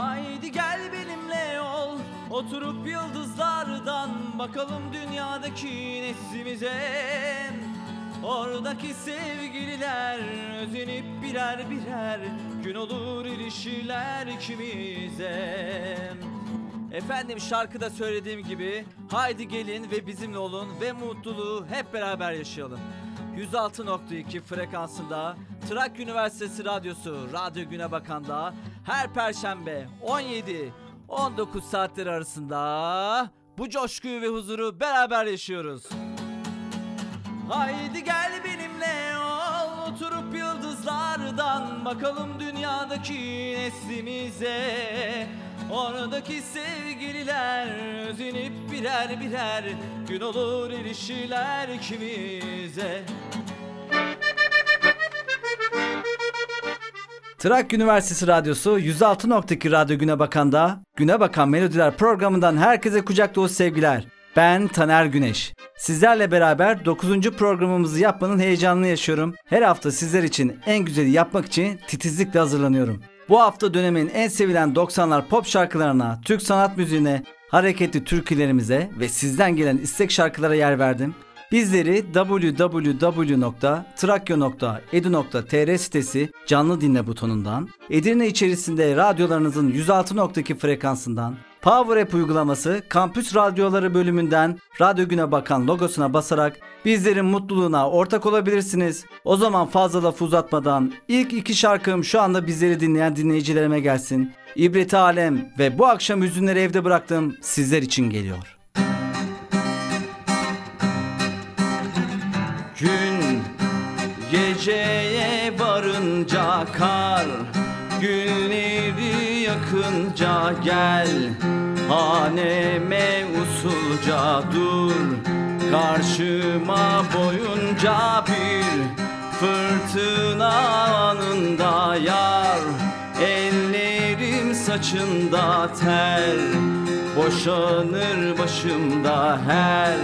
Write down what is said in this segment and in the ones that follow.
Haydi gel benimle yol, oturup yıldızlardan bakalım dünyadaki neslimize. Oradaki sevgililer özenip birer birer gün olur ilişirler ikimize. Efendim, şarkıda söylediğim gibi haydi gelin ve bizimle olun ve mutluluğu hep beraber yaşayalım. 106.2 frekansında Trakya Üniversitesi Radyosu Radyo Günebakan'da her Perşembe 17-19 saatleri arasında bu coşkuyu ve huzuru beraber yaşıyoruz. Haydi gel benimle ol, oturup yıldızlardan bakalım dünyadaki neslimize. Oradaki sevgililer özenip birer birer gün olur ilişkiler ikimize. Trakya Üniversitesi Radyosu 106.2 Radyo Günebakan'da Günebakan Melodiler programından herkese kucak dolu sevgiler. Ben Taner Güneş. Sizlerle beraber 9. programımızı yapmanın heyecanını yaşıyorum. Her hafta sizler için en güzeli yapmak için titizlikle hazırlanıyorum. Bu hafta dönemin en sevilen 90'lar pop şarkılarına, Türk sanat müziğine, hareketli türkülerimize ve sizden gelen istek şarkılara yer verdim. Bizleri www.trakya.edu.tr sitesi canlı dinle butonundan, Edirne içerisinde radyolarınızın 106.2 frekansından, Power App uygulaması Kampüs Radyoları bölümünden Radyo Günebakan logosuna basarak bizlerin mutluluğuna ortak olabilirsiniz. O zaman fazla lafı uzatmadan ilk iki şarkım şu anda bizleri dinleyen dinleyicilerime gelsin. İbreti Alem ve Bu Akşam Hüzünleri Evde Bıraktım sizler için geliyor. Gün geceye varınca kar, günleri yakınca gel, haneme usulca dur, karşıma boyunca bir fırtına anında yar, ellerim saçında tel, boşanır başımda her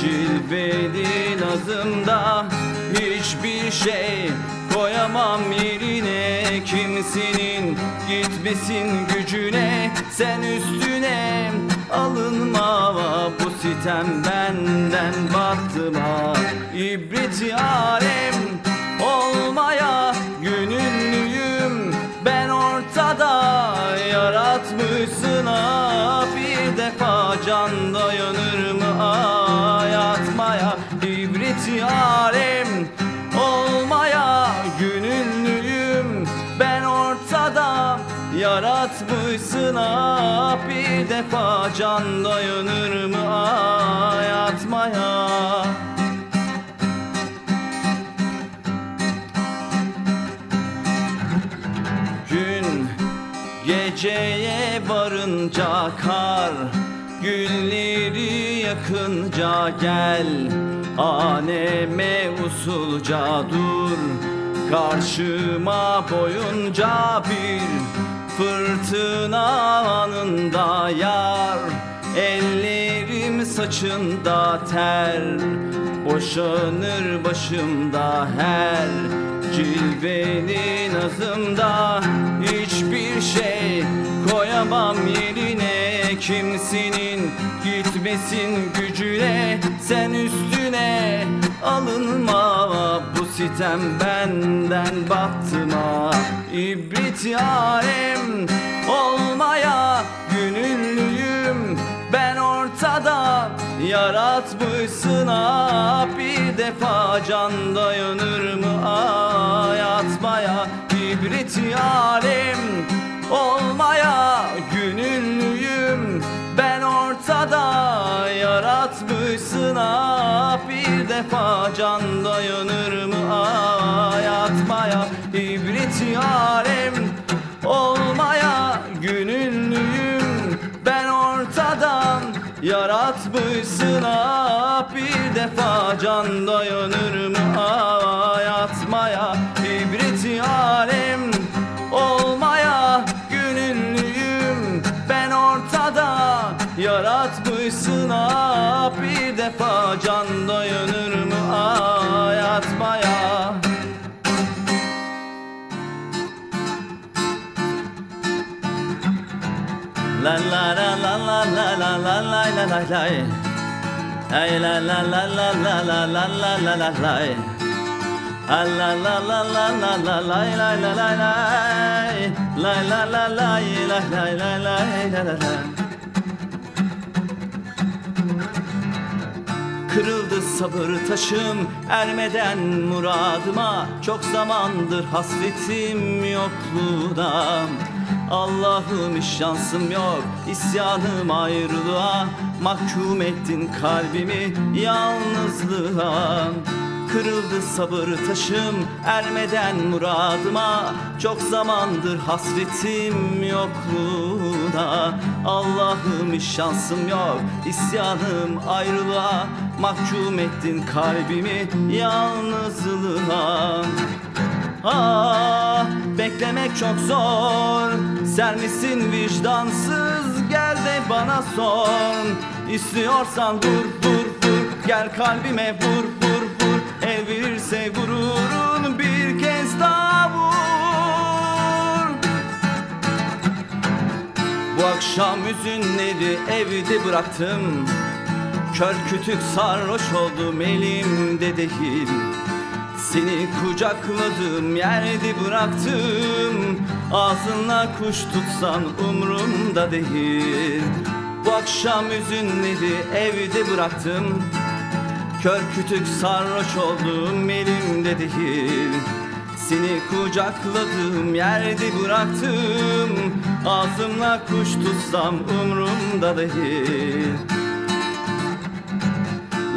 cilveli nazımda. Hiçbir şey koyamam yerine, kimsenin gitmesin gücüne. Sen üstüne alınma, bu sitem benden baktıma. İbret-i alem olmaya gönüllüyüm ben ortada, yaratmışsın ha. Bir defa can dayanır mı hayatmaya? İbret-i alem olmaya gönüllüyüm ben ortada, yaratmışsın ha. Bir defa can dayanır mı hayatmaya? Gün geceye varınca kar, gülleri yakınca gel, aneme usulca dur, karşıma boyunca bir fırtına anında yar, ellerim saçında ter, boşanır başımda her cilvenin nazımda. Hiçbir şey koyamam yerine, kimsenin gitmesin gücüne. Sen üstüne alınma, bu sitem benden baktıma. İbret-i alem olmaya gönüllüyüm ben ortada, yaratmışsın ha. Bir defa can dayanır mı hayatmaya? İbret-i alem olmaya gönüllüyüm ben ortada, yaratmışsın ha. Bir defa can dayanır mı hayatmaya? İbret-i alem olmaya gönüllüyüm ben ortadan, yaratmışsın ha. Bir defa can dayanır mı hayatmaya? İbret-i alem olmaya gönüllüyüm ben ortada, yaratmışsın ha. Bir defa can dayanır mı hayatmaya? La la la la la la la la la la la la. Ay la la la la la la la la la la. Ay la la la la la la la la la la la. La la la la la la la la la la. Kırıldı sabır taşım, ermeden muradıma. Çok zamandır hasretim yokluğuna. Allah'ım hiç şansım yok, isyanım ayrılığa. Mahkum ettin kalbimi yalnızlığa. Kırıldı sabır taşım, ermeden muradıma. Çok zamandır hasretim yokluğuna. Allah'ım hiç şansım yok, isyanım ayrılığa. Mahkum ettin kalbimi yalnızlığa. Ah, beklemek çok zor. Sermişsin vicdansız, gel de bana sor. İstiyorsan vur vur vur, gel kalbime vur vur vur. El verirse gururun bir kez daha vur. Bu akşam hüzünleri evde bıraktım. Kör kütük sarhoş oldum, elimde değil. Seni kucakladığım yerde bıraktım. Ağzına kuş tutsan umrumda değil. Bu akşam üzünleri evde bıraktım. Kör kütük sarhoş oldum, elimde değil. Seni kucakladığım yerde bıraktım. Ağzımla kuş tutsam umrumda değil.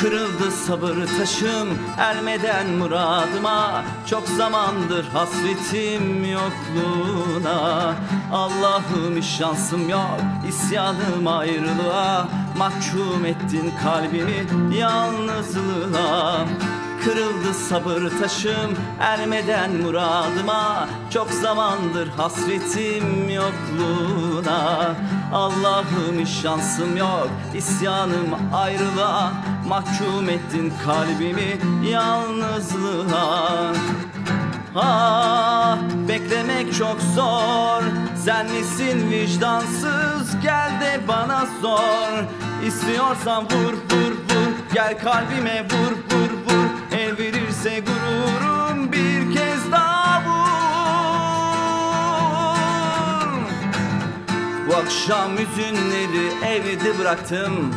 Kırıldı sabır taşım, ermeden muradıma. Çok zamandır hasretim yokluğuna. Allah'ım hiç şansım yok, isyanım ayrılığa. Mahkum ettin kalbimi yalnızlığa. Kırıldı sabır taşım, ermeden muradıma. Çok zamandır hasretim yokluğuna. Allah'ım hiç şansım yok, isyanım ayrılığa. Mahkum ettin kalbimi yalnızlığa. Ah, beklemek çok zor. Sen misin vicdansız, gel de bana sor. İstiyorsan vur vur vur, gel kalbime vur vur vur. El verirse gururum bir kez daha vur. Bu akşam hüzünleri evde bıraktım.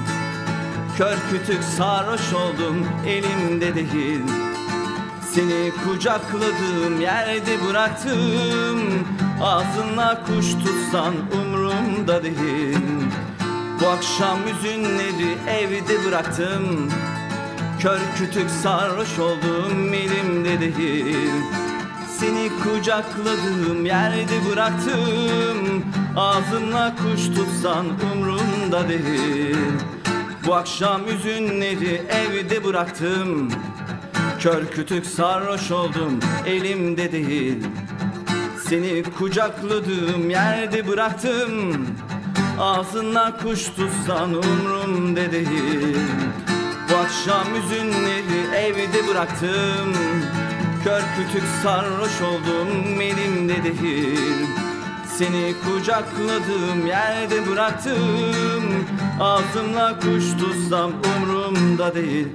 Kör kütük sarhoş oldum, elimde değil. Seni kucakladığım yerde bıraktım. Ağzına kuş tutsan umrumda değil. Bu akşam hüzünleri evde bıraktım. Kör kütük sarhoş oldum, elimde değil. Seni kucakladığım yerde bıraktım. Ağzına kuş tutsan umrumda değil. Bu akşam hüzünleri evde bıraktım. Kör kütük sarhoş oldum, elimde değil. Seni kucakladığım yerde bıraktım. Ağzına kuş tutsan umrumda değil. Bu akşam hüzünleri evde bıraktım. Kör kütük sarhoş oldum, elimde değil. Seni kucakladığım yerde bıraktım. Ağzımla kuş tutsam umrumda değil.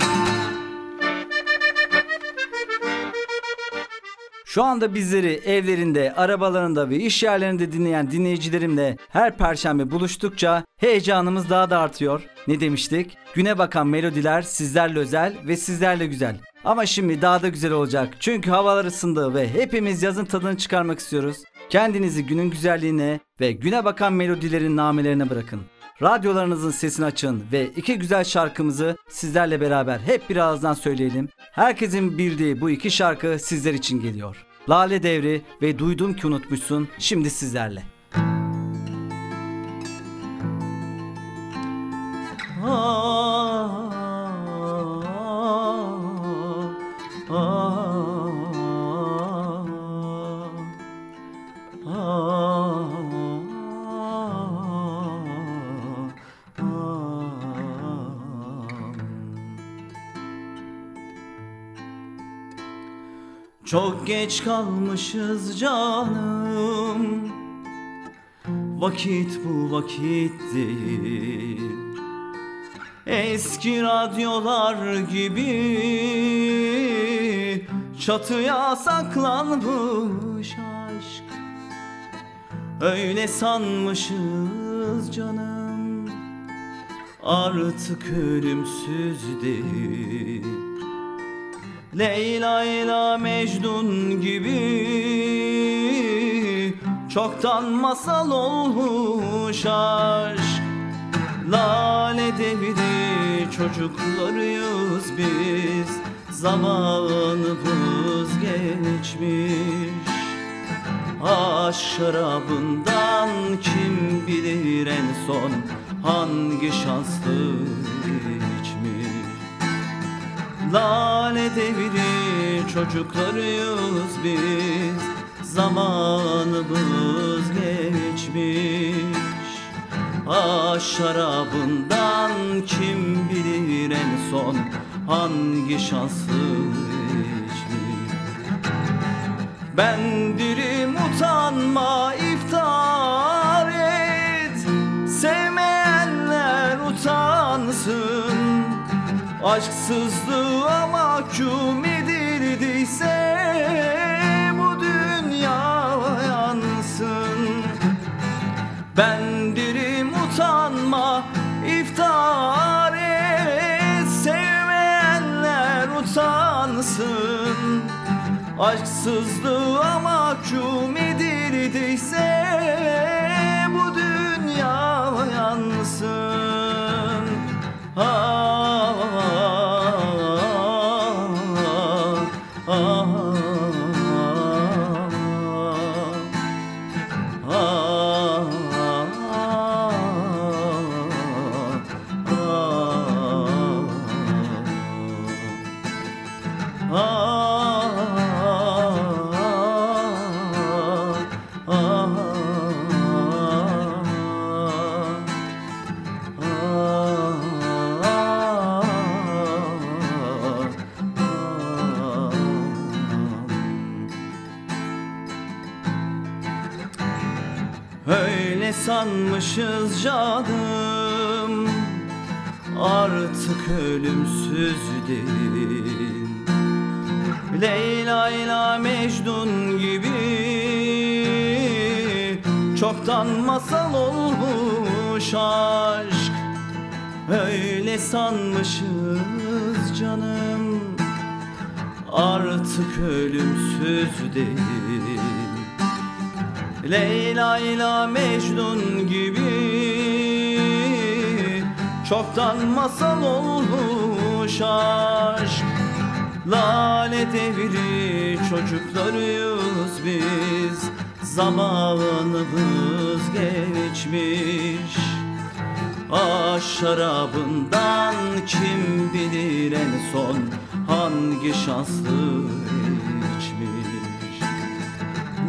Şu anda bizleri evlerinde, arabalarında ve iş yerlerinde dinleyen dinleyicilerimle her perşembe buluştukça heyecanımız daha da artıyor. Ne demiştik? Güne bakan melodiler sizlerle özel ve sizlerle güzel. Ama şimdi daha da güzel olacak. Çünkü havalar ısındı ve hepimiz yazın tadını çıkarmak istiyoruz. Kendinizi günün güzelliğine ve güne bakan melodilerin namelerine bırakın. Radyolarınızın sesini açın ve iki güzel şarkımızı sizlerle beraber hep bir ağızdan söyleyelim. Herkesin bildiği bu iki şarkı sizler için geliyor. Lale Devri ve Duydum Ki Unutmuşsun şimdi sizlerle. Çok geç kalmışız canım, vakit bu vakit değil. Eski radyolar gibi çatıya saklanmış aşk. Öyle sanmışız canım, artık ölümsüz değil. Leyla ile Mecnun gibi çoktan masal olmuş aşk. Lale devri çocuklarıyız biz, zamanımız geçmiş. Aşk şarabından kim bilir en son hangi şanslı içmiş. Lale devri çocuklarıyız biz, zamanımız geçmiş. Aşk şarabından kim bilir en son hangi şanslı içmiş. Ben dirim, utanma, iftar et, sevmeyenler utansın. Aşksızlığa mahkum edildiyse bu dünya yansın. Ben dirim, utanma, iftar et, sevmeyenler utansın. Aşksızlığa mahkum edildiyse bu dünya yansın. Sanmışız canım, artık ölümsüz değil. Leyla ile Mecnun gibi çoktan masal olmuş aşk. Öyle sanmışız canım, artık ölümsüz değil. Leyla ile Mecnun gibi çoktan masal olmuş aşk. Lale devri çocuklarıyız biz, zamanımız geçmiş. Aşk şarabından kim bilir en son hangi şanslı içmiş.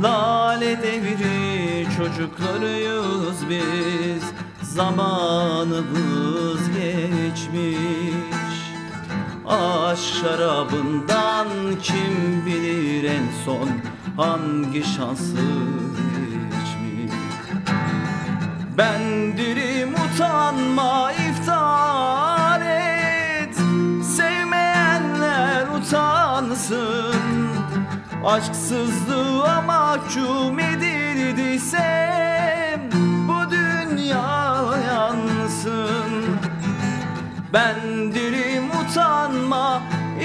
Lale devri çocuklarıyız biz, zamanımız geçmiş. Aşk şarabından kim bilir en son hangi şanslı içmiş. Ben dirim, utanma, iftar et, sevmeyenler utansın. Aşksızlığa mahkum edildiysem bu dünya yansın. Ben dirim, utanma,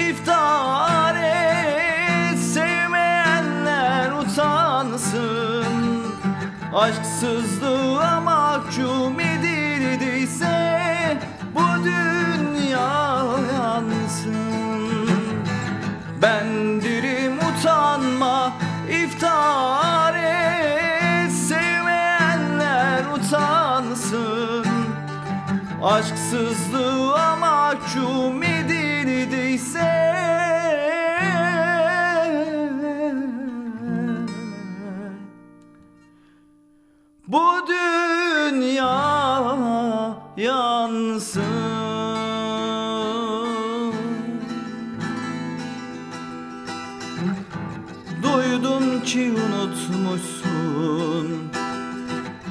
iftar et, sevmeyenler utansın. Aşksızlığa mahkum edildiyse bu dünya yansın. Ben dirim, utanma, iftar et, sevmeyenler utansın. Aşksızlığa mahkum edildiyse bu dünya yansın. duydum ki unutmuşsun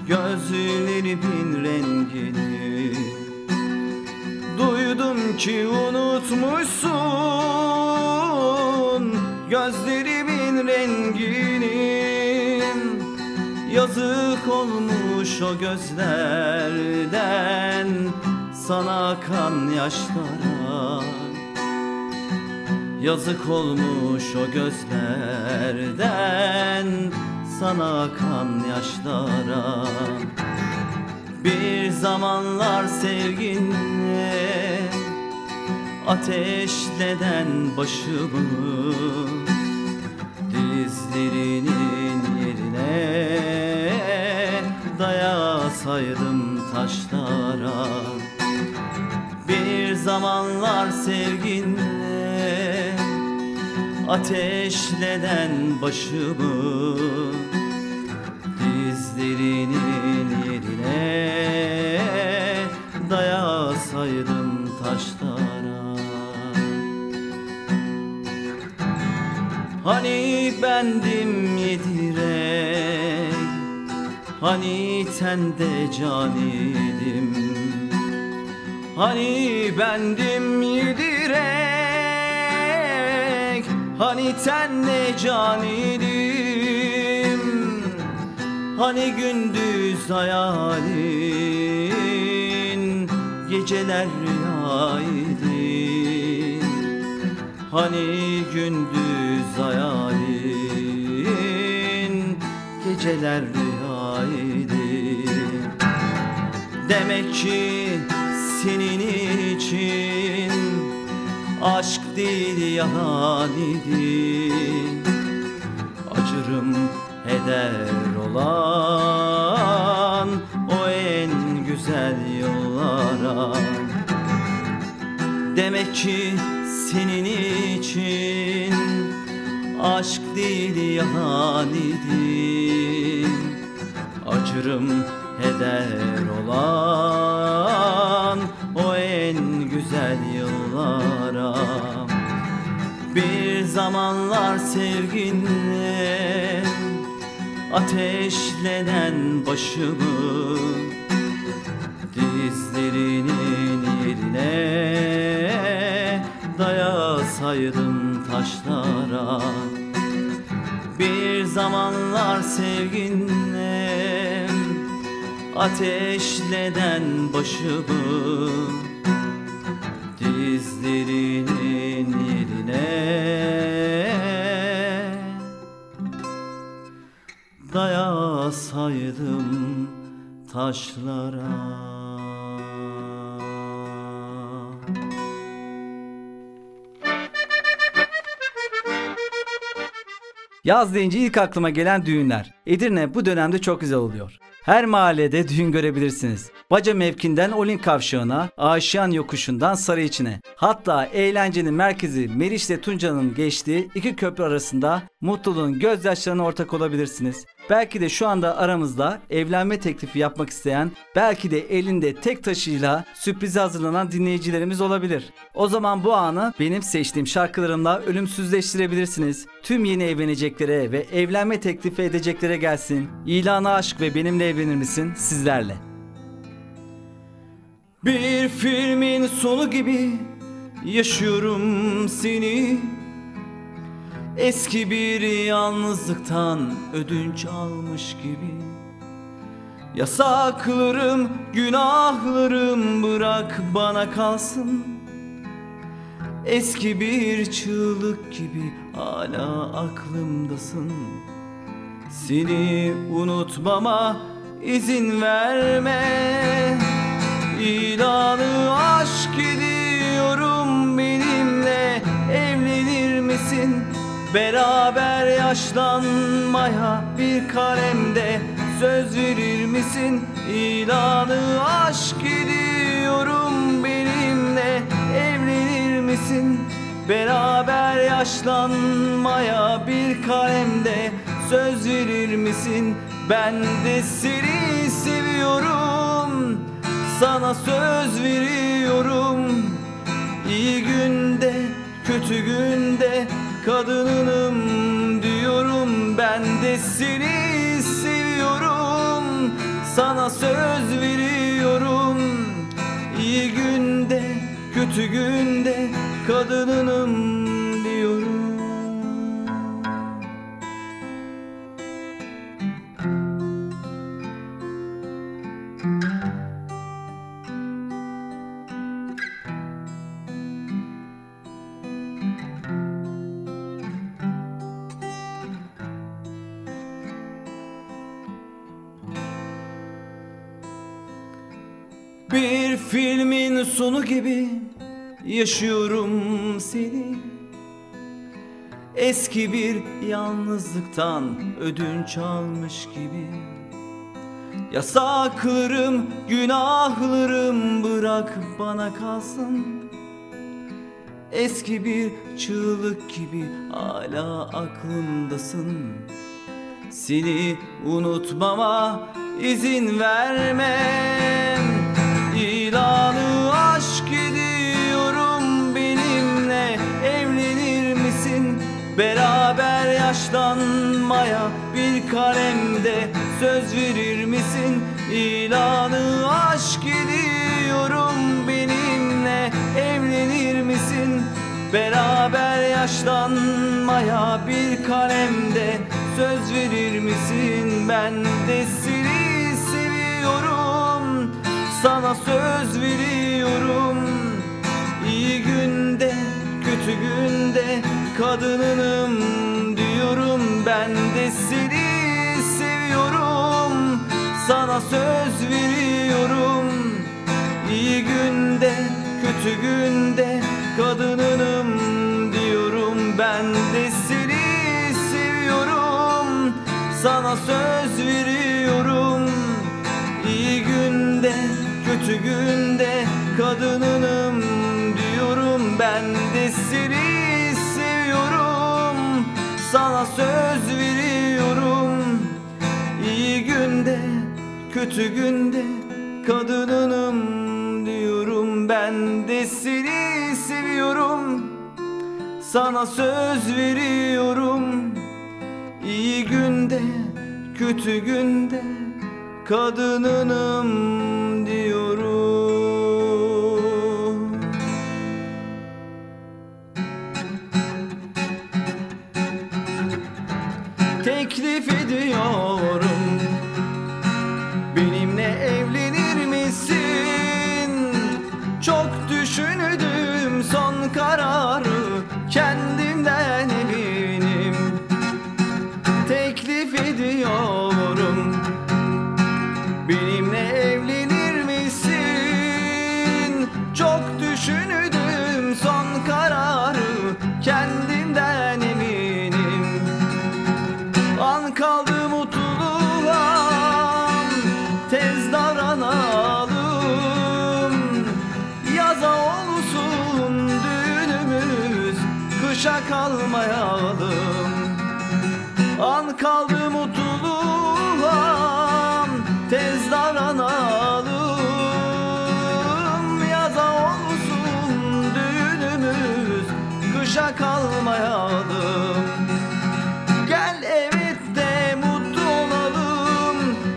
gözlerimin rengini. Duydum ki unutmuşsun gözlerimin rengini. Yazık olmuş o gözlerden sana akan yaşlara. Yazık olmuş o gözlerden sana akan yaşlara. Bir zamanlar sevginle ateşleden başımı, dizlerinin yerine dayasaydım taşlara. Bir zamanlar sevginle ateşleden başımı, dizlerinin yerine dayasaydım taşlara. Hani bendim yedirek, hani tende can idim. Hani bendim yedirek, hani tenle can idim. Hani gündüz hayalin, geceler rüya idin. Hani gündüz hayalin, geceler rüya idin. Demek ki senin için aşk değil yalan idi. Acırım heder olan o en güzel yollara. Demek ki senin için aşk değil yalan idi. Acırım heder olan o en güzel yıllara. Bir zamanlar sevginle ateşlenen başımı, dizlerinin yerine dayasaydım taşlara. Bir zamanlar sevginle ateşleden başımı, dizlerinin yerine dayasaydım taşlara. Yaz deyince ilk aklıma gelen düğünler. Edirne bu dönemde çok güzel oluyor. Her mahallede düğün görebilirsiniz. Baca mevkinden Olin Kavşağı'na, Aşiyan Yokuşu'ndan Sarıyeçi'ne. Hatta eğlencenin merkezi Meriç ile Tunca'nın geçtiği iki köprü arasında mutluluğun gözyaşlarına ortak olabilirsiniz. Belki de şu anda aramızda evlenme teklifi yapmak isteyen, belki de elinde tek taşıyla sürprize hazırlanan dinleyicilerimiz olabilir. O zaman bu anı benim seçtiğim şarkılarımla ölümsüzleştirebilirsiniz. Tüm yeni evleneceklere ve evlenme teklifi edeceklere gelsin. İlana aşk ve benimle evlenir misin? Sizlerle. Bir filmin sonu gibi yaşıyorum seni. Eski bir yalnızlıktan ödünç almış gibi. Yasaklarım, günahlarım bırak bana kalsın. Eski bir çığlık gibi hala aklımdasın. Seni unutmama izin verme. İlanı aşk ediyorum, benimle evlenir misin? Beraber yaşlanmaya bir kalemde söz verir misin? İlanı aşk ediyorum, benimle evlenir misin? Beraber yaşlanmaya bir kalemde söz verir misin? Ben de seni seviyorum, sana söz veriyorum. İyi günde, kötü günde kadınım diyorum. sesini seviyorum, sana söz veriyorum. İyi günde, kötü günde kadınınım diyorum. Bir filmin sonu gibi yaşıyorum seni. Eski bir yalnızlıktan ödünç almış gibi. Yasaklarım, günahlarım bırak bana kalsın. Eski bir çığlık gibi hala aklımdasın. Seni unutmama izin vermem. İlanı aşk ediyorum, benimle evlenir misin? Beraber yaşlanmaya bir kalemde söz verir misin? İlanı aşk ediyorum, benimle evlenir misin? Beraber yaşlanmaya bir kalemde söz verir misin? Ben de seni seviyorum, sana söz veriyorum. İyi günde, kötü günde kadınınım diyorum. Ben de seni seviyorum, sana söz veriyorum. İyi günde, kötü günde kadınınım diyorum. Ben de seni seviyorum, sana söz veriyorum. İyi günde, kötü günde kadınınım diyorum. Ben de seni seviyorum, sana söz veriyorum. İyi günde, kötü günde kadınınım diyorum. Ben de seni seviyorum, sana söz veriyorum. İyi günde, kötü günde kadınınım diyorum. Teklif ediyorum, benimle evlenir misin? Çok düşündüm son kararı, kendimden eminim. Teklif ediyorum, benimle evlenir misin? Çok düşündüm son kararı, kendimden eminim. An kaldı mutluluğum, tez davranalım. Yaza olsun düğünümüz, kışa kalmayalım. An kaldı mutluluğum, tez davranalım. Yaza olsun düğünümüz, kışa kalmayalım. Gel evde mutlu olalım,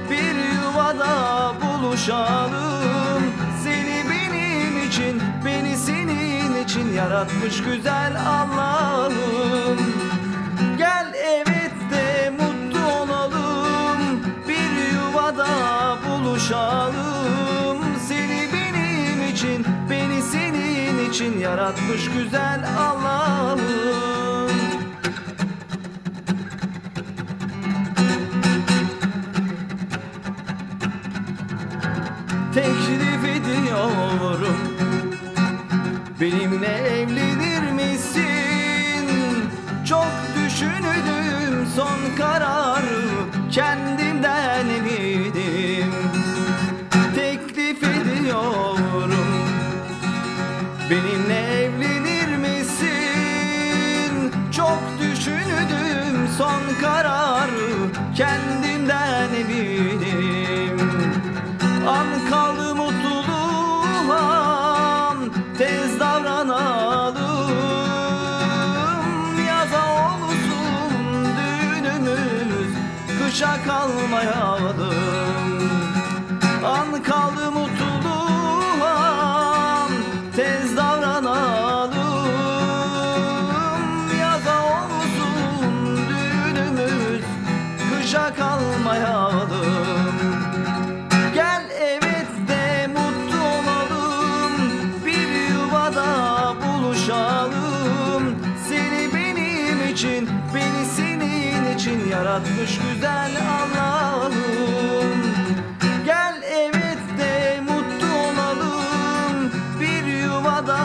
bir yuvada buluşalım. Seni benim için, beni senin için yaratmış güzel Allah'ım. Gel evde mutlu olalım, bir yuvada buluşalım. Seni benim için, beni senin için yaratmış güzel Allah'ım. Teklif ediyorum, benimle evlenir misin? Çok düşündüm son kararı, kendimden eminim. Teklif ediyorum, benimle evlenir misin? Çok düşündüm son kararı, kendimden eminim. An kaldı mutluluğa, tez davranalım. Yaza olsun düğünümüz, kuşak almayalım. An kaldı mutluluğum, an tez davranalım. Yaza olsun düğünümüz, kuşak almayalım. Gel evde mutlu olalım, bir yuvada buluşalım. Seni benim için, beni senin için yaratmış güzel Allah'ım. Gel evde mutlu olalım, bir yuvada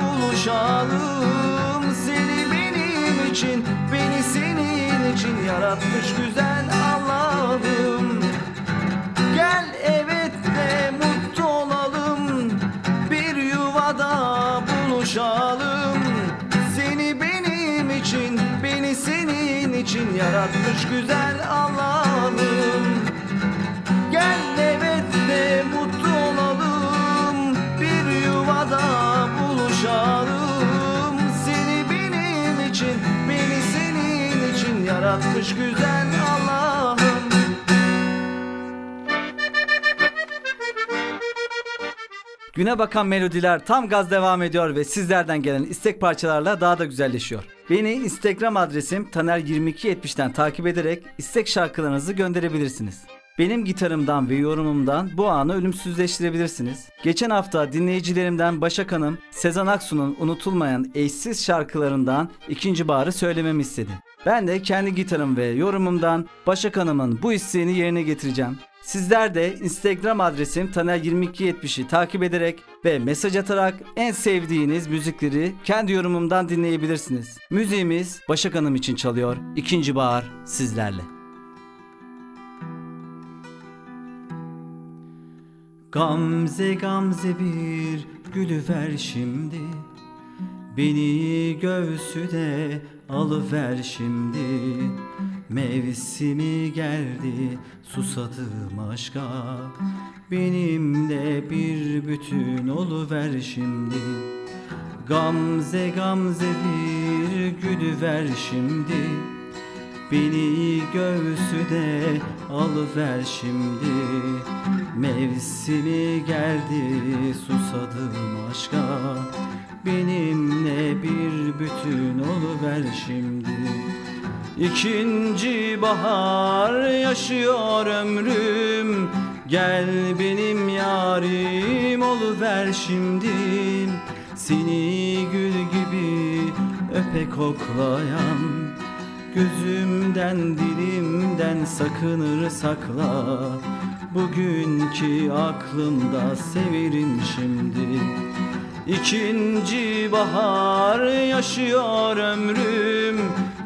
buluşalım. Seni benim için, beni senin için yaratmış güzel Allah'ım. Gel evde mutlu olalım, bir yuvada buluşalım. Seni benim için, beni senin için yaratmış güzel Allah'ım. Gel evde mutlu olalım, bir yuvada buluşalım. Seni benim için, beni senin için yaratmış güzel Allah'ım. Günebakan Melodiler tam gaz devam ediyor ve sizlerden gelen istek parçalarla daha da güzelleşiyor. Beni Instagram adresim taner2270'den takip ederek istek şarkılarınızı gönderebilirsiniz. Benim gitarımdan ve yorumumdan bu anı ölümsüzleştirebilirsiniz. Geçen hafta dinleyicilerimden Başak Hanım, Sezen Aksu'nun unutulmayan eşsiz şarkılarından ikinci baharı söylememi istedi. Ben de kendi gitarım ve yorumumdan Başak Hanım'ın bu isteğini yerine getireceğim. Sizler de Instagram adresim taner2270'i takip ederek ve mesaj atarak en sevdiğiniz müzikleri kendi yorumumdan dinleyebilirsiniz. Müziğimiz Başak Hanım için çalıyor. İkinci bahar sizlerle. Gamze gamze bir gülüver şimdi, beni göğsüne alıver şimdi. Mevsimi geldi susadığım aşka, benimle bir bütün oluver şimdi. Gamze gamze bir gülüver şimdi, beni göğsüne alıver şimdi. Mevsimi geldi susadığım aşka, benimle bir bütün oluver şimdi. İkinci bahar yaşıyor ömrüm, gel benim yarim oluver şimdi. Seni gül gibi öpe koklayan, gözümden dilimden sakınır sakla. Bugünkü aklımda severim şimdi. İkinci bahar yaşıyor ömrüm,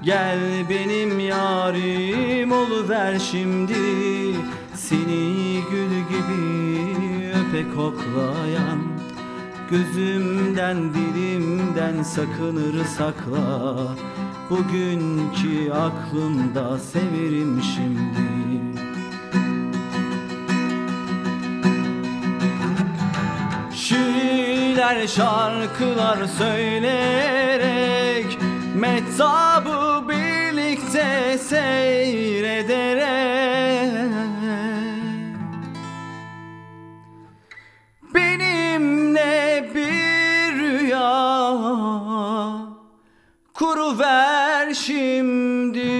gel benim yarim oluver şimdi. Seni gül gibi öpe koklayan, gözümden dilimden sakınır sakla. Bugünkü aklımda severim şimdi. Şiirler şarkılar söyleyerek, mehtabı birlikte seyrederek, benimle bir rüya kuruver şimdi.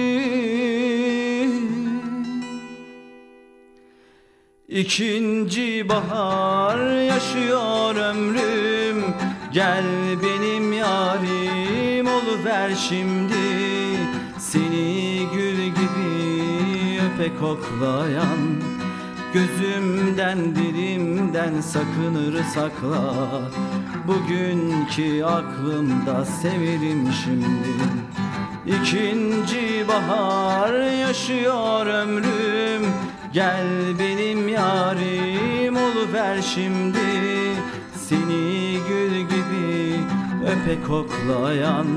İkinci bahar yaşıyor ömrüm, gel benim yarim oluver şimdi. Seni gül gibi öpe koklayan, gözümden dilimden sakınır sakla. Bugünkü aklımda severim şimdi. İkinci bahar yaşıyor ömrüm, gel benim yarim oluver şimdi. Seni gül gibi öpe koklayan,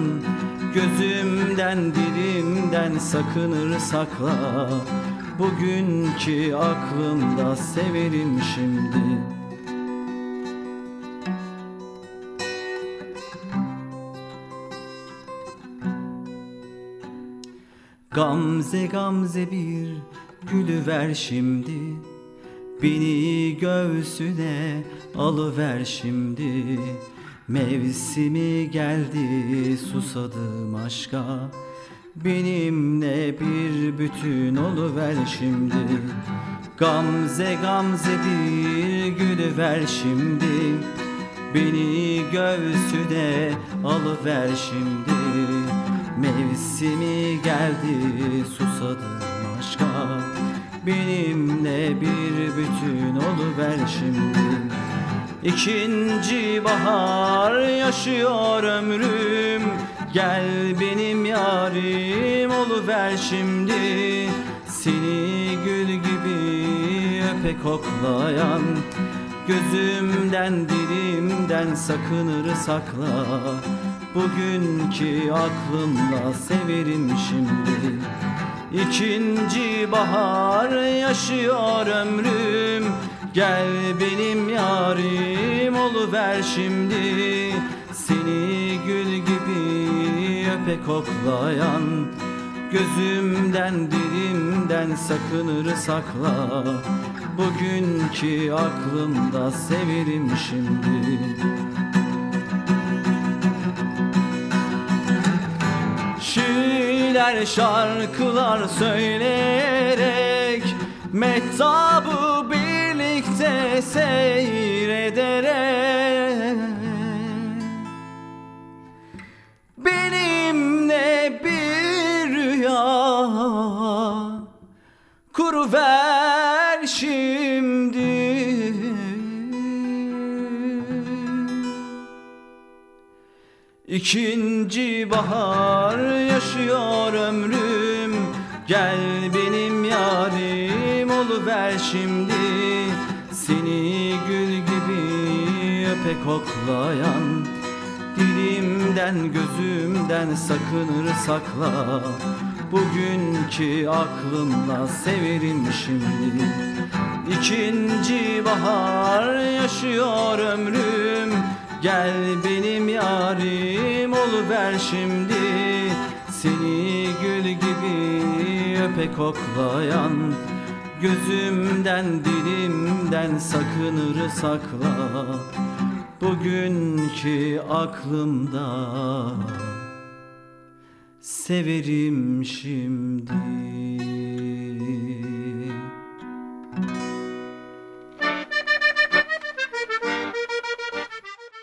gözümden dilimden sakınır sakla. Bugünkü aklımda severim şimdi. Gamze gamze bir gülüver şimdi, beni göğsüne alıver şimdi. Mevsimi geldi susadım aşka, benimle bir bütün oluver şimdi. Gamze gamze bir gülüver şimdi, beni göğsüne alıver şimdi. Mevsimi geldi susadım aşka, benimle bir bütün oluver şimdi. İkinci bahar yaşıyor ömrüm, gel benim yarim oluver şimdi. Seni gül gibi öpe koklayan, gözümden dilimden sakınır sakla. Bugünkü aklımla severim şimdi. İkinci bahar yaşıyor ömrüm, gel benim yarim oluver şimdi. Seni gül gibi öpe koklayan, gözümden dilimden sakınır sakla. Bugünkü aklımda severim şimdi. Şiirler şarkılar söyleyerek, mehtabı birlikte seyrederek, benimle bir rüya kuruver şimdi. İkinci bahar yaşıyor ömrüm, gel benim yarim oluver şimdi. Seni gül gibi öpe koklayan, dilimden gözümden sakınır sakla. Bugünkü aklımla severim şimdi. İkinci bahar yaşıyor ömrüm, gel benim yarim oluver şimdi. Seni gül gibi öpe koklayan, gözümden dilimden sakınır sakla. Bugünkü aklımda severim şimdi.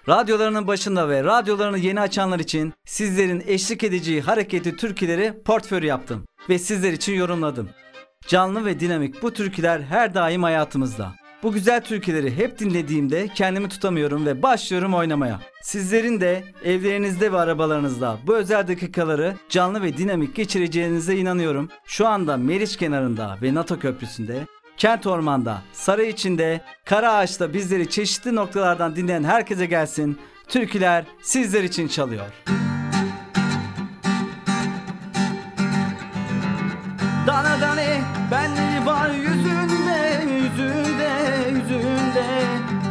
Radyolarının başında ve radyolarını yeni açanlar için sizlerin eşlik edeceği hareketli türküleri portföy yaptım ve sizler için yorumladım. Canlı ve dinamik bu türküler her daim hayatımızda. Bu güzel türküleri hep dinlediğimde kendimi tutamıyorum ve başlıyorum oynamaya. Sizlerin de evlerinizde ve arabalarınızda bu özel dakikaları canlı ve dinamik geçireceğinize inanıyorum. Şu anda Meriç kenarında ve NATO köprüsünde, Kent Orman'da, Saray içinde, Kara Ağaç'ta bizleri çeşitli noktalardan dinleyen herkese gelsin. Türküler sizler için çalıyor. Dana dane benliği var yüzünde, yüzünde, yüzünde.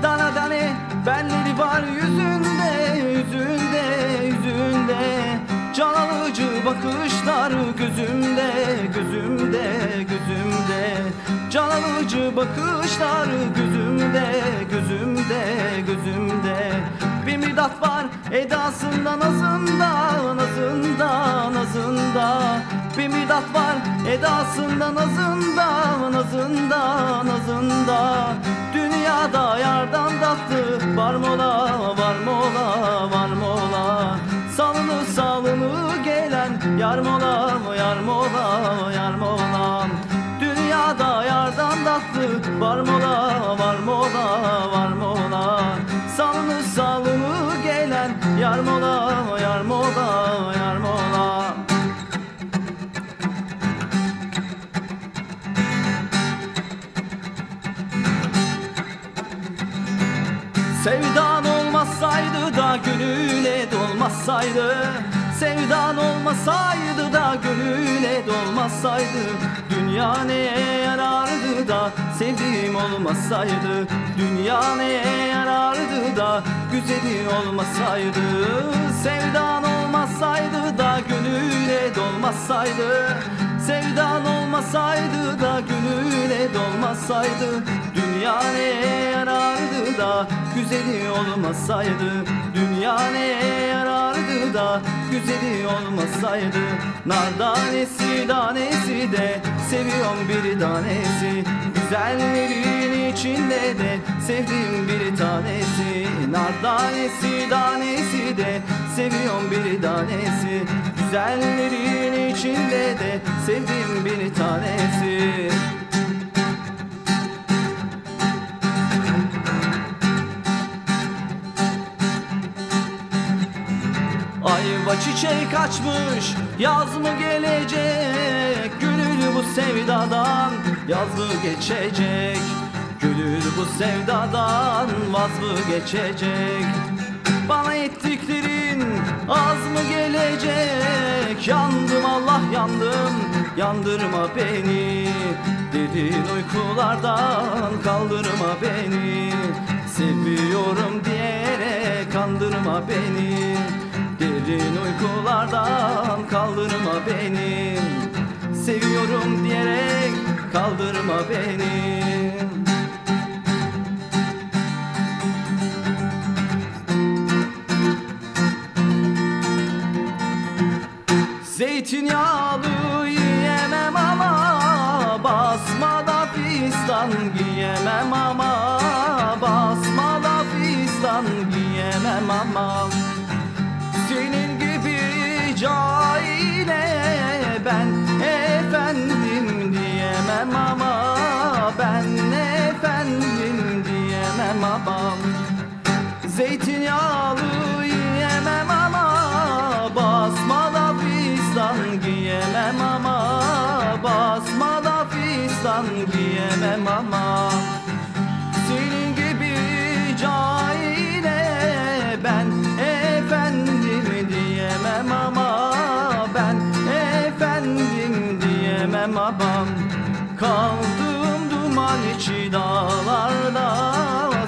Dana dane benliği var yüzünde, yüzünde, yüzünde. Can alıcı bakışlar gözümde, gözümde, gözümde. Can alıcı bakışlar gözümde, gözümde, gözümde. Bir midat var edasında, nazında, nazında, nazında. Bir midat var edasında, nazında, nazında, nazında. Dünyada yardan tatlı var mola, var mola, var mola. Salını salını gelen yar mola, yar mola, yar mola. Dünyada yardan tatlı var mola, var mola, var mola. Salını salını gelen yar mola, yar mola, yar mola. Sevdan olmasaydı da gönüle dolmasaydı, sevdan olmasaydı da gönüle dolmasaydı. Dünya neye yarardı da sevdiğim olmasaydı? Dünya neye yarardı da güzelim olmasaydı? Sevdan olmasaydı da gönüle dolmasaydı, Sevdan olmasaydı da gönüle dolmasaydı, dünya neye yarardı da güzeli olmasaydı, dünya neye yarardı da güzeli olmasaydı. Nardanesi danesi de seviyorum bir tanesi, güzellerin içinde de sevdiğim bir tanesi. Nardanesi danesi de seviyorum bir tanesi, güzellerin içinde de sevdiğim bir tanesi. Ayva çiçek açmış, yaz mı gelecek? Gönül bu sevdadan yaz mı geçecek? Gönül bu sevdadan vaz mı geçecek? Bana ettiklerin az mı gelecek? Yandım Allah yandım, yandırma beni. Derin uykulardan kaldırma beni. Seviyorum diyerek kandırma beni. Derin uykulardan kaldırma beni. Seviyorum diyerek kaldırma beni. Zeytinyağlı yiyemem ama, basmada fistan giyemem ama, basmada fistan giyemem ama. Senin gibi cahile ben efendim diyemem ama, ben efendim diyemem ama. Zeytinyağlı yiyemem ama, basmada fistan giyemem ama, basmada fistan giyemem ama. Senin gibi cahile ben efendim diyemem ama, ben efendim diyemem ama. Kaldım duman içi dağlarda,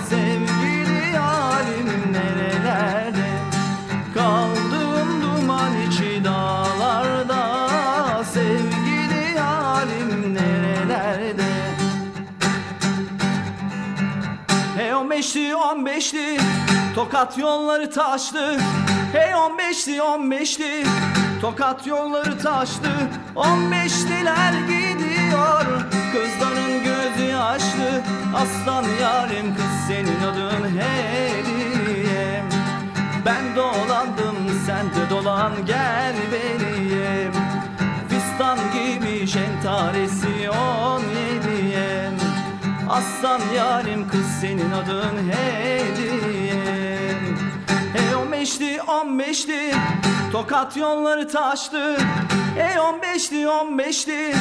sevgili yarim nerelerde? Kaldım duman içi dağlarda, sevgili yarim nerelerde? Hey 15'li 15'li Tokat yolları taşlı. Hey 15'li 15'li Tokat yolları taşlı. 15'liler gidiyor, kızların gözü yaşlı. Aslan yarim kız senin adın hediyem. Ben dolandım sen de dolan gel beniyem. Fistan gibi şentaresi 17'yem. Aslan yarim kız senin adın hediyem. Hey 15'li 15'li Tokat yolları taştı. Hey 15'li 15'li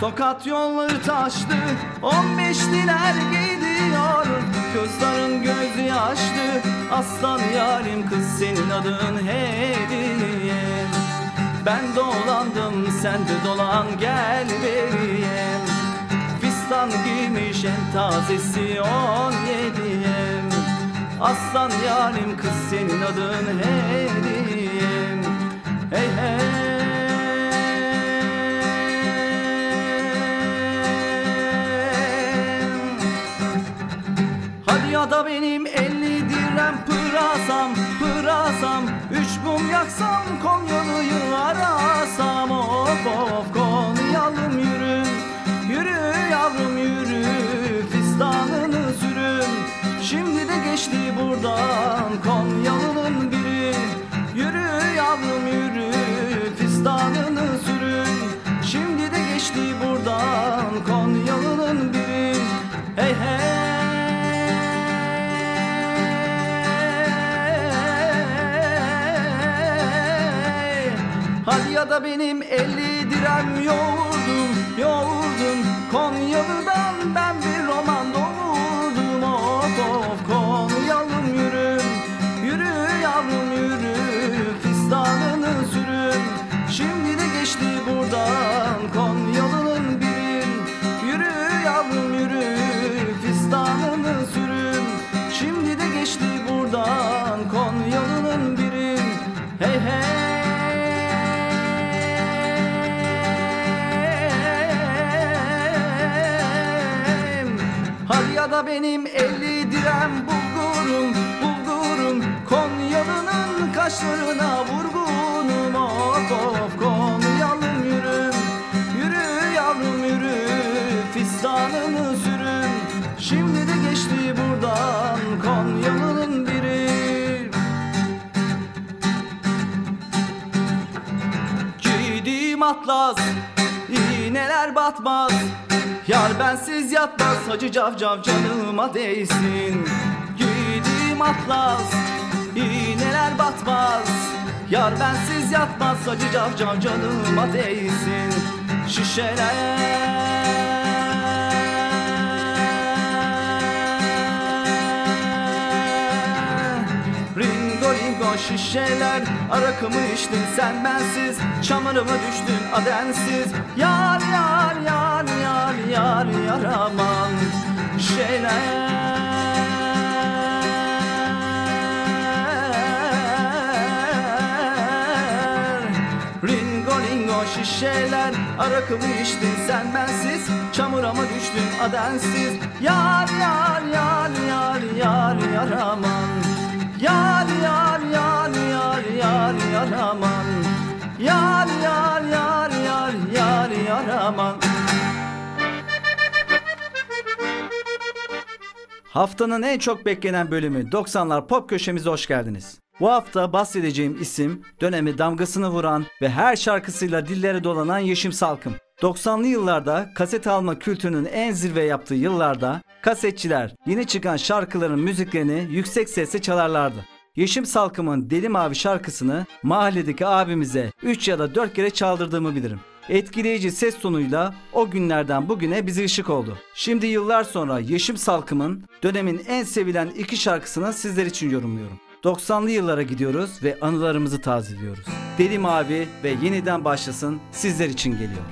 Tokat yolları taştı. 15'liler gidiyor, kızların gözü yaşlı. Aslan yarim kız senin adın hediye. Ben dolandım sen de dolan gel beriye. Fistan giymiş en tazesi 17'ye. Aslan yarim kız senin adın hediye. Hey hey. Ya da benim 50 dirhem pırasam, pırasam. 3 mum yaksam Konyalı'yı arasam. Of of Konyalım yürüm, yürü yavrum yürü. Fistanını sürüm, şimdi de geçti buradan Konyalı'nın biri. Yürü yavrum yürü, fistanını sürüm, şimdi de geçti buradan Konyalı'nın biri. Hey hey. Hadi ya da benim 50 dirhem yoğurdum, yoğurdum. Konyalı'dan ben bir roman doğurdum. Of of Konyalım yürüm, yürü yavrum yürü. Fistanını sürüm, şimdi de geçti buradan Konyalı'nın birim. Yürü yavrum yürü, fistanını sürüm, şimdi de geçti buradan Konyalı'nın birim. Hey hey. da benim 50 direm bulgurum, bulgurum. Konyalının kaşlarına vurgunum. Of of Konyalım yürü, yürü yavrum yürü. Fistanını sürün, şimdi de geçti buradan Konyalının biri. Giydiğim atlas, iğneler batmaz. Yar bensiz yatmaz, hacı cavcav canıma değsin. Giydiğim atlas, iğneler batmaz. Yar bensiz yatmaz, hacı cavcav canıma değsin. Şişeler ringo ringo şişeler. Arakımı içtin sen bensiz, çamuruma düştün adensiz. Yar yar yar yar yar yar aman şeyler. Ringo ringo şişeler. Arakımı içtin sen bensiz, çamuruma düştün adensiz. Yar yar yar yar yar yar aman. Yar yar yar yar yar yar aman. Yar yar yar yar yar yar aman. Haftanın en çok beklenen bölümü 90'lar Pop Köşemize hoş geldiniz. Bu hafta bahsedeceğim isim, dönemi damgasını vuran ve her şarkısıyla dillere dolanan Yeşim Salkım. 90'lı yıllarda kaset alma kültürünün en zirve yaptığı yıllarda kasetçiler yeni çıkan şarkıların müziklerini yüksek sesle çalarlardı. Yeşim Salkım'ın Deli Mavi şarkısını mahalledeki abimize 3 ya da 4 kere çaldırdığımı bilirim. Etkileyici ses tonuyla o günlerden bugüne bize ışık oldu. Şimdi yıllar sonra Yeşim Salkım'ın dönemin en sevilen 2 şarkısını sizler için yorumluyorum. 90'lı yıllara gidiyoruz ve anılarımızı tazeliyoruz. Deli Mavi ve Yeniden Başlasın sizler için geliyor.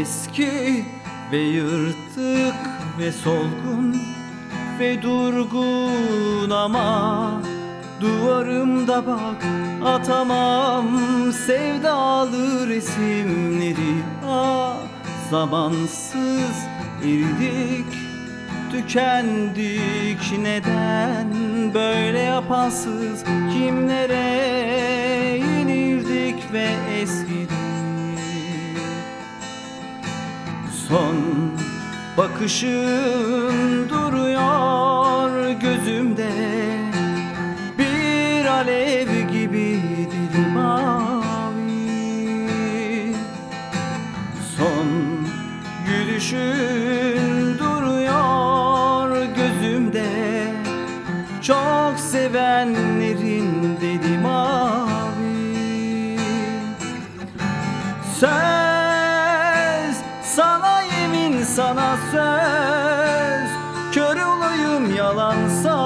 Eski ve yırtık ve solgun ve durgun ama duvarımda bak atamam sevdalı resimleri. Ah zamansız eridik, tükendik, neden böyle yapansız kimlere yenildik ve eskidik. Son bakışın duruyor gözümde, bir alev gibi deli mavi. Son gülüşün duruyor gözümde, çok sevenlerin deli mavi. Sana söz, kör olayım yalansa,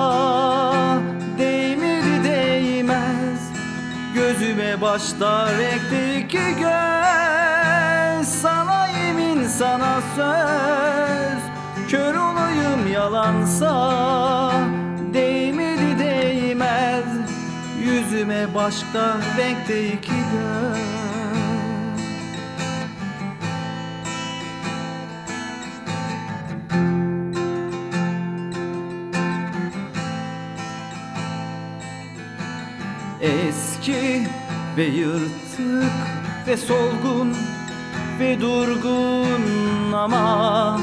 değmir değmez gözüme başta renkli iki göz. Sana yemin sana söz, kör olayım yalansa, değmir değmez yüzüme başta renkli iki göz. Eski ve yırtık ve solgun ve durgun ama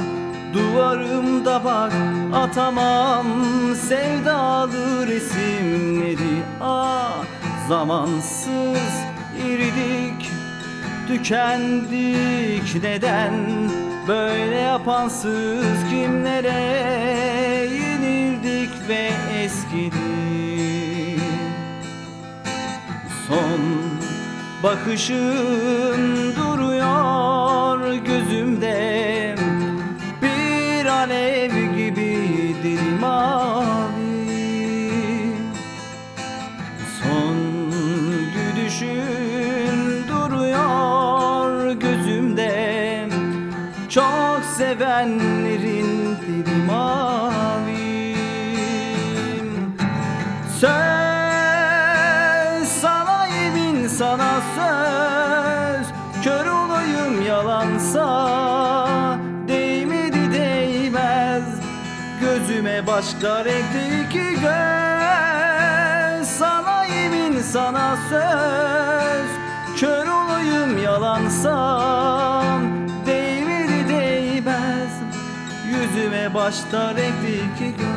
duvarımda bak atamam sevdalı resimleri. Ah zamansız eridik, tükendik, neden böyle yapansız kimlere yenildik ve eskidik. Son bakışın duruyor gözümde, bir alev gibi deli mavi. Son gülüşün duruyor gözümde, çok sevenlerin deli mavi. Sana söz, kör olayım yalansa, değmir tane başka renkli iki göz. Sana yemin sana söz, kör olayım yalansam, değmedi değmez yüzüme başka renkli iki göz.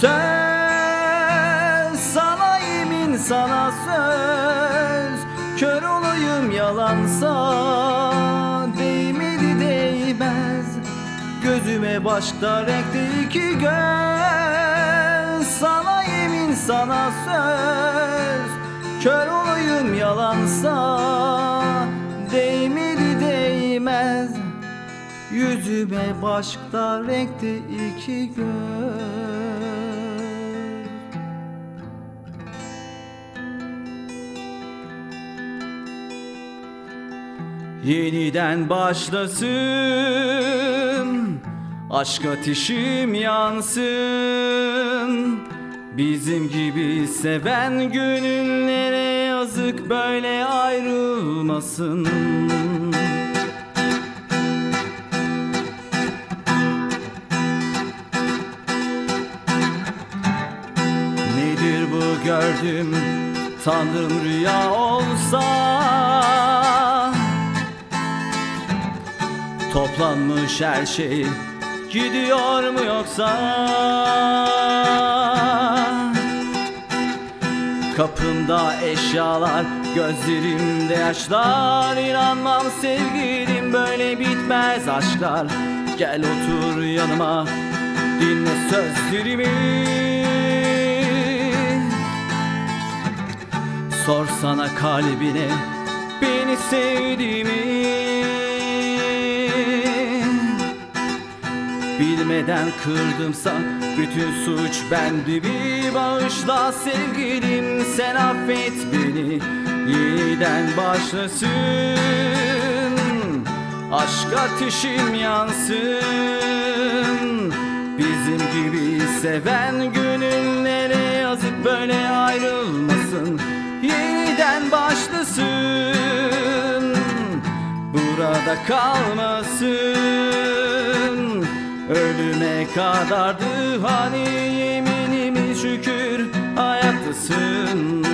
Söz, sana yemin sana söz, kör olayım yalansam, gözüme başka renkli iki göz. Sana yemin sana söz, kör olayım yalansa, değmedi değmez yüzüme başka renkli iki göz. Yeniden başlasın, aşk ateşim yansın. Bizim gibi seven gönüllere yazık böyle ayrılmasın. Nedir bu gördüm, sandım rüya olsa. Toplanmış her şey, gidiyor mu yoksa? Kapımda eşyalar, gözlerimde yaşlar. İnanmam sevgilim, böyle bitmez aşklar. Gel otur yanıma, dinle sözlerimi. Sorsana kalbine, beni sevdiğimi. Bilmeden kırdımsa bütün suç bende, bir bağışla sevgilim, sen affet beni. Yeniden başlasın, aşk ateşim yansın. Bizim gibi seven gönüllere yazık böyle ayrılmasın. Yeniden başlasın, burada kalmasın. Ölüme kadardı hani yeminimi, şükür hayattasın.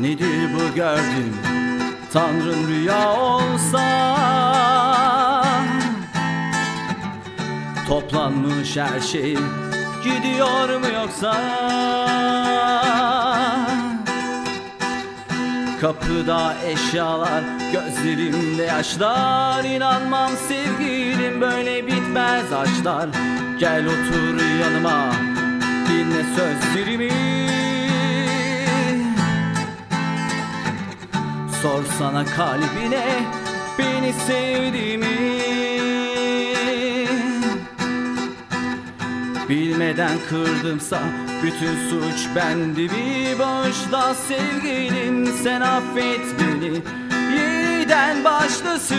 Nedir bu gördüm, Tanrım rüya olsa. Toplanmış her şey, gidiyor mu yoksa? Kapıda eşyalar, gözlerimde yaşlar. İnanmam sevgilim, böyle bitmez aşklar. Gel otur yanıma, dinle sözlerimi. Sorsana kalbine, beni sevdiğimi. Bilmeden kırdımsa bütün suç bende, bir bağışla sevgilim, sen affet beni. Yeniden başlasın,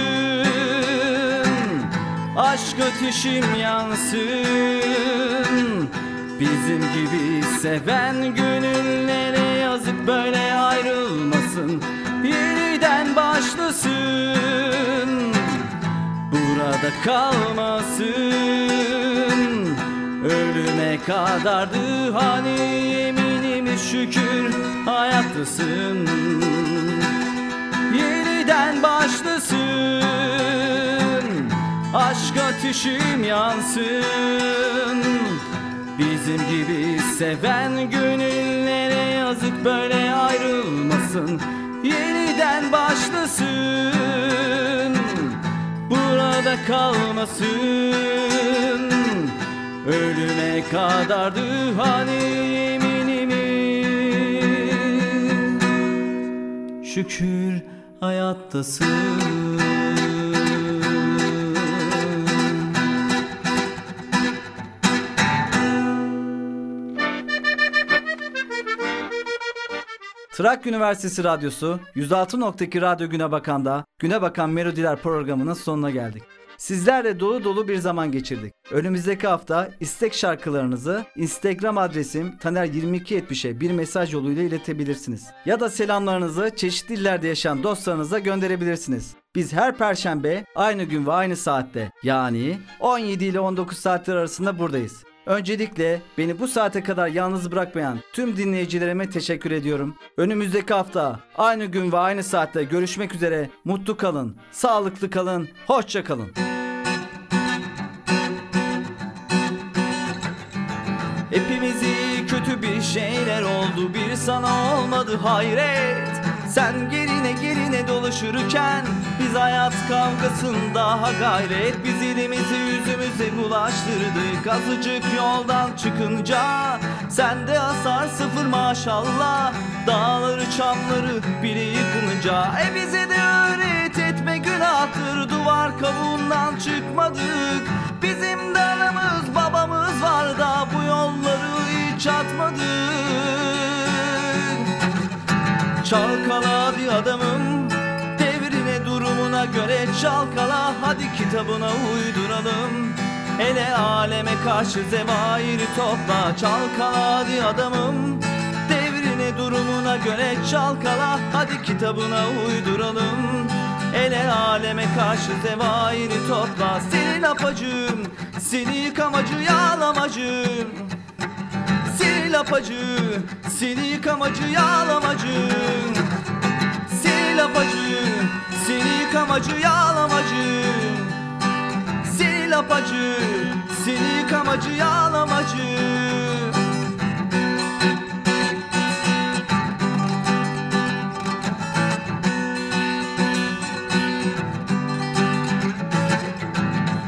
aşk ateşim yansın. Bizim gibi seven gönüllere yazık böyle ayrılmasın. Yeniden başlasın, burada kalmasın. Ölüme kadardı hani yeminimi, şükür hayattasın. Yeniden başlasın, aşk ateşim yansın. Bizim gibi seven gönüllere yazık böyle ayrılmasın. Yeniden başlasın, burada kalmasın. Ölüme kadardı hani yeminimi, şükür hayattasın. Trakya Üniversitesi Radyosu 106.2 Radyo Günebakan'da Günebakan Melodiler programının sonuna geldik. Sizlerle dolu dolu bir zaman geçirdik. Önümüzdeki hafta istek şarkılarınızı Instagram adresim taner2270'e bir mesaj yoluyla iletebilirsiniz. Ya da selamlarınızı çeşitli illerde yaşayan dostlarınıza gönderebilirsiniz. Biz her perşembe aynı gün ve aynı saatte, yani 17 ile 19 saatler arasında buradayız. Öncelikle beni bu saate kadar yalnız bırakmayan tüm dinleyicilerime teşekkür ediyorum. Önümüzdeki hafta aynı gün ve aynı saatte görüşmek üzere. Mutlu kalın, sağlıklı kalın, hoşça kalın. Hepimizi kötü bir şeyler oldu, bir sana olmadı hayret. Sen gerine gerine dolaşırken biz hayat kavgasında ha gayret. Biz elimizi yüzümüze bulaştırdık azıcık yoldan çıkınca. Sen de hasar sıfır maşallah, dağları çamları bile yıkınca. Bize de öğret etme günahtır, duvar kabuğundan çıkmadık. Bizim de anamız babamız var da bu yolları hiç atmadık. Çalkala hadi adamım, devrine durumuna göre çalkala. Hadi kitabına uyduralım, hele aleme karşı zevairi topla. Çalkala hadi adamım, devrine durumuna göre çalkala. Hadi kitabına uyduralım, hele aleme karşı zevairi topla. Senin apacım, seni yıkamacı yağlamacım. Seni lapacı, seni yıkamacı yağlamacı. Seni lapacı, seni yıkamacı yağlamacı. Seni lapacı, seni yıkamacı yağlamacı.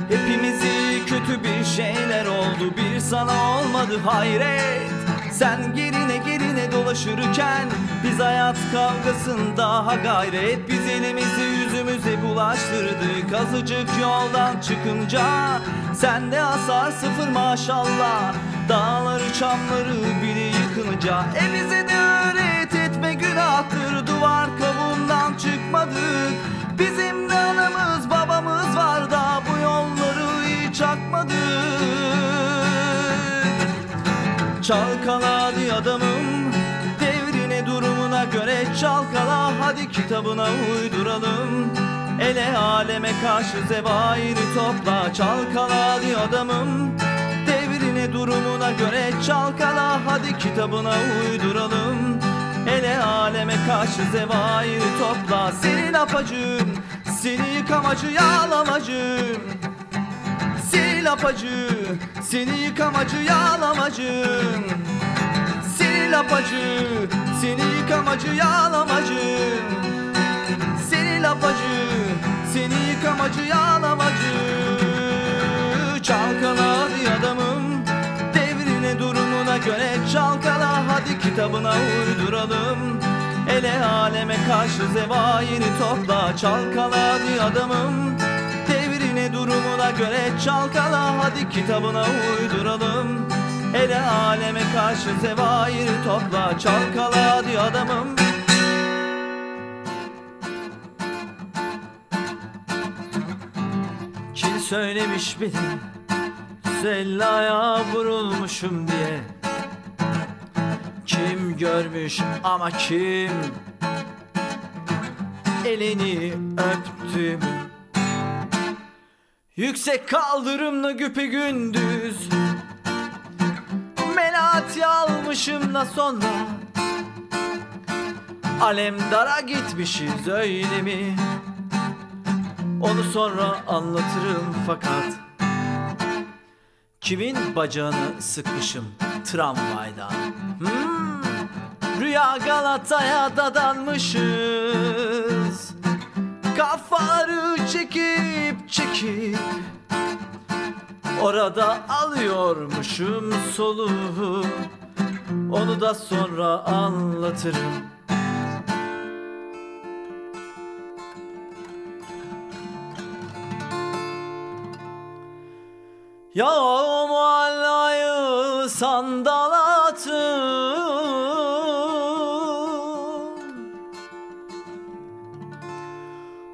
Hepimizi kötü bir şeyler oldu, bir sana olmadı hayret. Sen gerine gerine dolaşırken biz hayat kavgasında ha gayret. Biz elimizi yüzümüze bulaştırdık azıcık yoldan çıkınca. Sen de hasar sıfır maşallah, dağları çamları bile yıkınca. Bize de öğret etme günahtır, duvar kabuğundan çıkmadık. Bizim de anamız babamız var da bu yolları hiç akmadık. Çalkala hadi adamım, devrine durumuna göre çalkala. Hadi kitabına uyduralım, ele aleme karşı zevairi topla. Çalkala hadi adamım, devrine durumuna göre çalkala. Hadi kitabına uyduralım, ele aleme karşı zevairi topla. Seni lapacım, seni yıkamacı yağlamacım. Seni lapacı, seni yıkamacı yağlamacım. Seni lapacı, seni yıkamacı yağlamacım. Seni lapacı, seni yıkamacı yağlamacım. Çalkala hadi adamım, devrine durumuna göre çalkala. Hadi kitabına uyduralım, ele aleme karşı zevairi topla. Çalkala hadi adamım, durumuna göre çalkala. Hadi kitabına uyduralım, hele aleme karşı zevairi topla. Çalkala hadi adamım. Kim söylemiş biri sellaya vurulmuşum diye? Kim görmüş ama kim elini öptüm? Yüksek kaldırımla güpegündüz melati almışım da sonra alemdara gitmişiz, öyle mi? Onu sonra anlatırım fakat kimin bacağını sıkmışım tramvayda? Rüya Galata'ya dadanmışız, kafaları çekip çekip orada alıyormuşum soluğu. Onu da sonra anlatırım. Ya o muallayı sandal atın,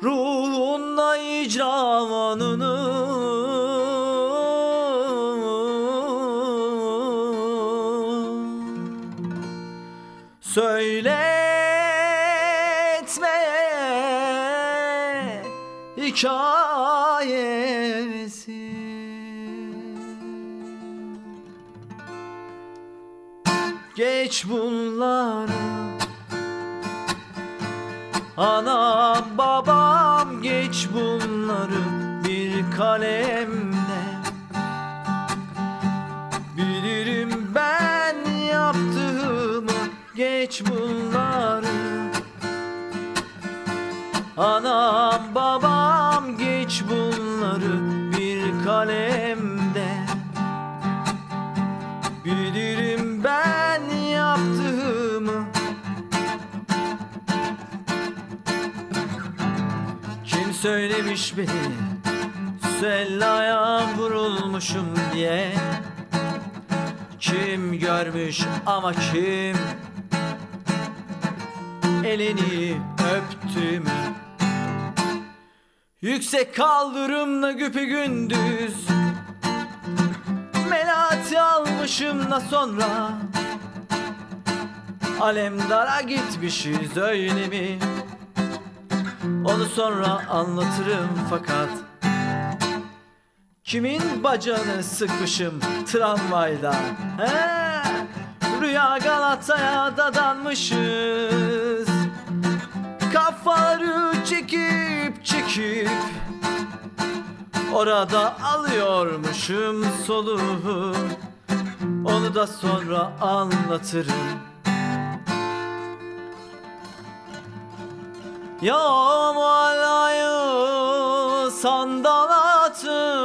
ruhunla icramanını söyletme hikayesi. Geç bunları anam babam, geç bunları bir kalemle. Bilirim ben yaptığımı, geç bunları anam babam, geç bunları bir kalemde. Bilirim ben yaptığımı. Kim söylemiş beni sellaya vurulmuşum diye? Kim görmüş ama kim elini öptü mü? Yüksek kaldırımla güpegündüz melati almışım da sonra alemdara gitmişiz, öyle mi? Onu sonra anlatırım fakat kimin bacağını sıkmışım tramvayda? Rüya Galata'ya dadanmışız, kafaları çekip çekip orada alıyormuşum soluğu. Onu da sonra anlatırım. Yağmalayı sandal atım,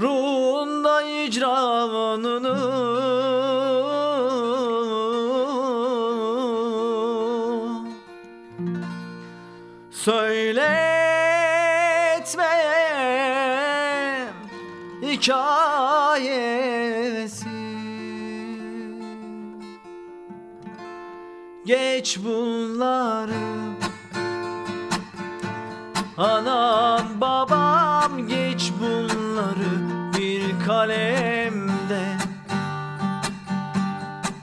ruhunda icranını söyletme hikayesi. Geç bunları anam babam, geç bunları bir kalemde.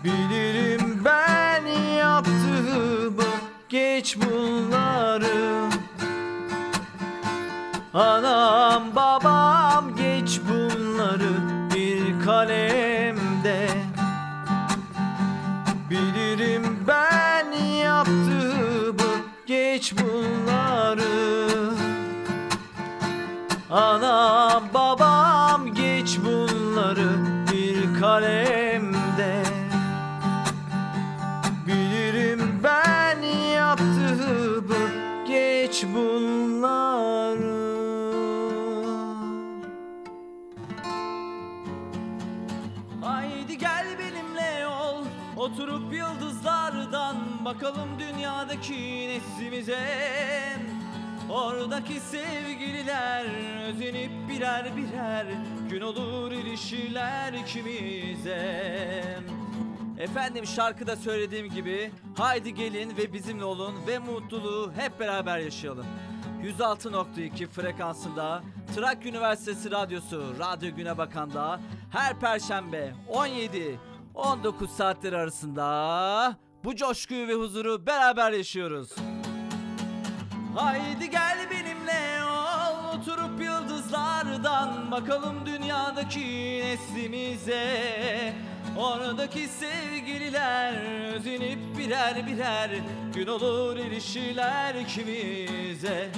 Bilirim ben yaptığımı, geç bunları anam babam, geç bunları bir kalemde. Bilirim ben yaptığımı, geç bunları anam babam, geç bunları bir kalemde. Bilirim ben yaptığımı, geç bunları. Haydi gel benimle yol, oturup yıldızlardan bakalım dünyadaki neslimize. Oradaki sevgililer özenip birer birer gün olur ilişirler ikimize. Efendim, şarkıda söylediğim gibi haydi gelin ve bizimle olun ve mutluluğu hep beraber yaşayalım. 106.2 frekansında Trakya Üniversitesi Radyosu Radyo Günebakan'da her perşembe 17-19 saatleri arasında bu coşkuyu ve huzuru beraber yaşıyoruz. Haydi gel benimle ol, oturup yıldızlardan bakalım dünyadaki neslimize. Oradaki sevgililer özenip birer birer gün olur ilişkiler ikimize.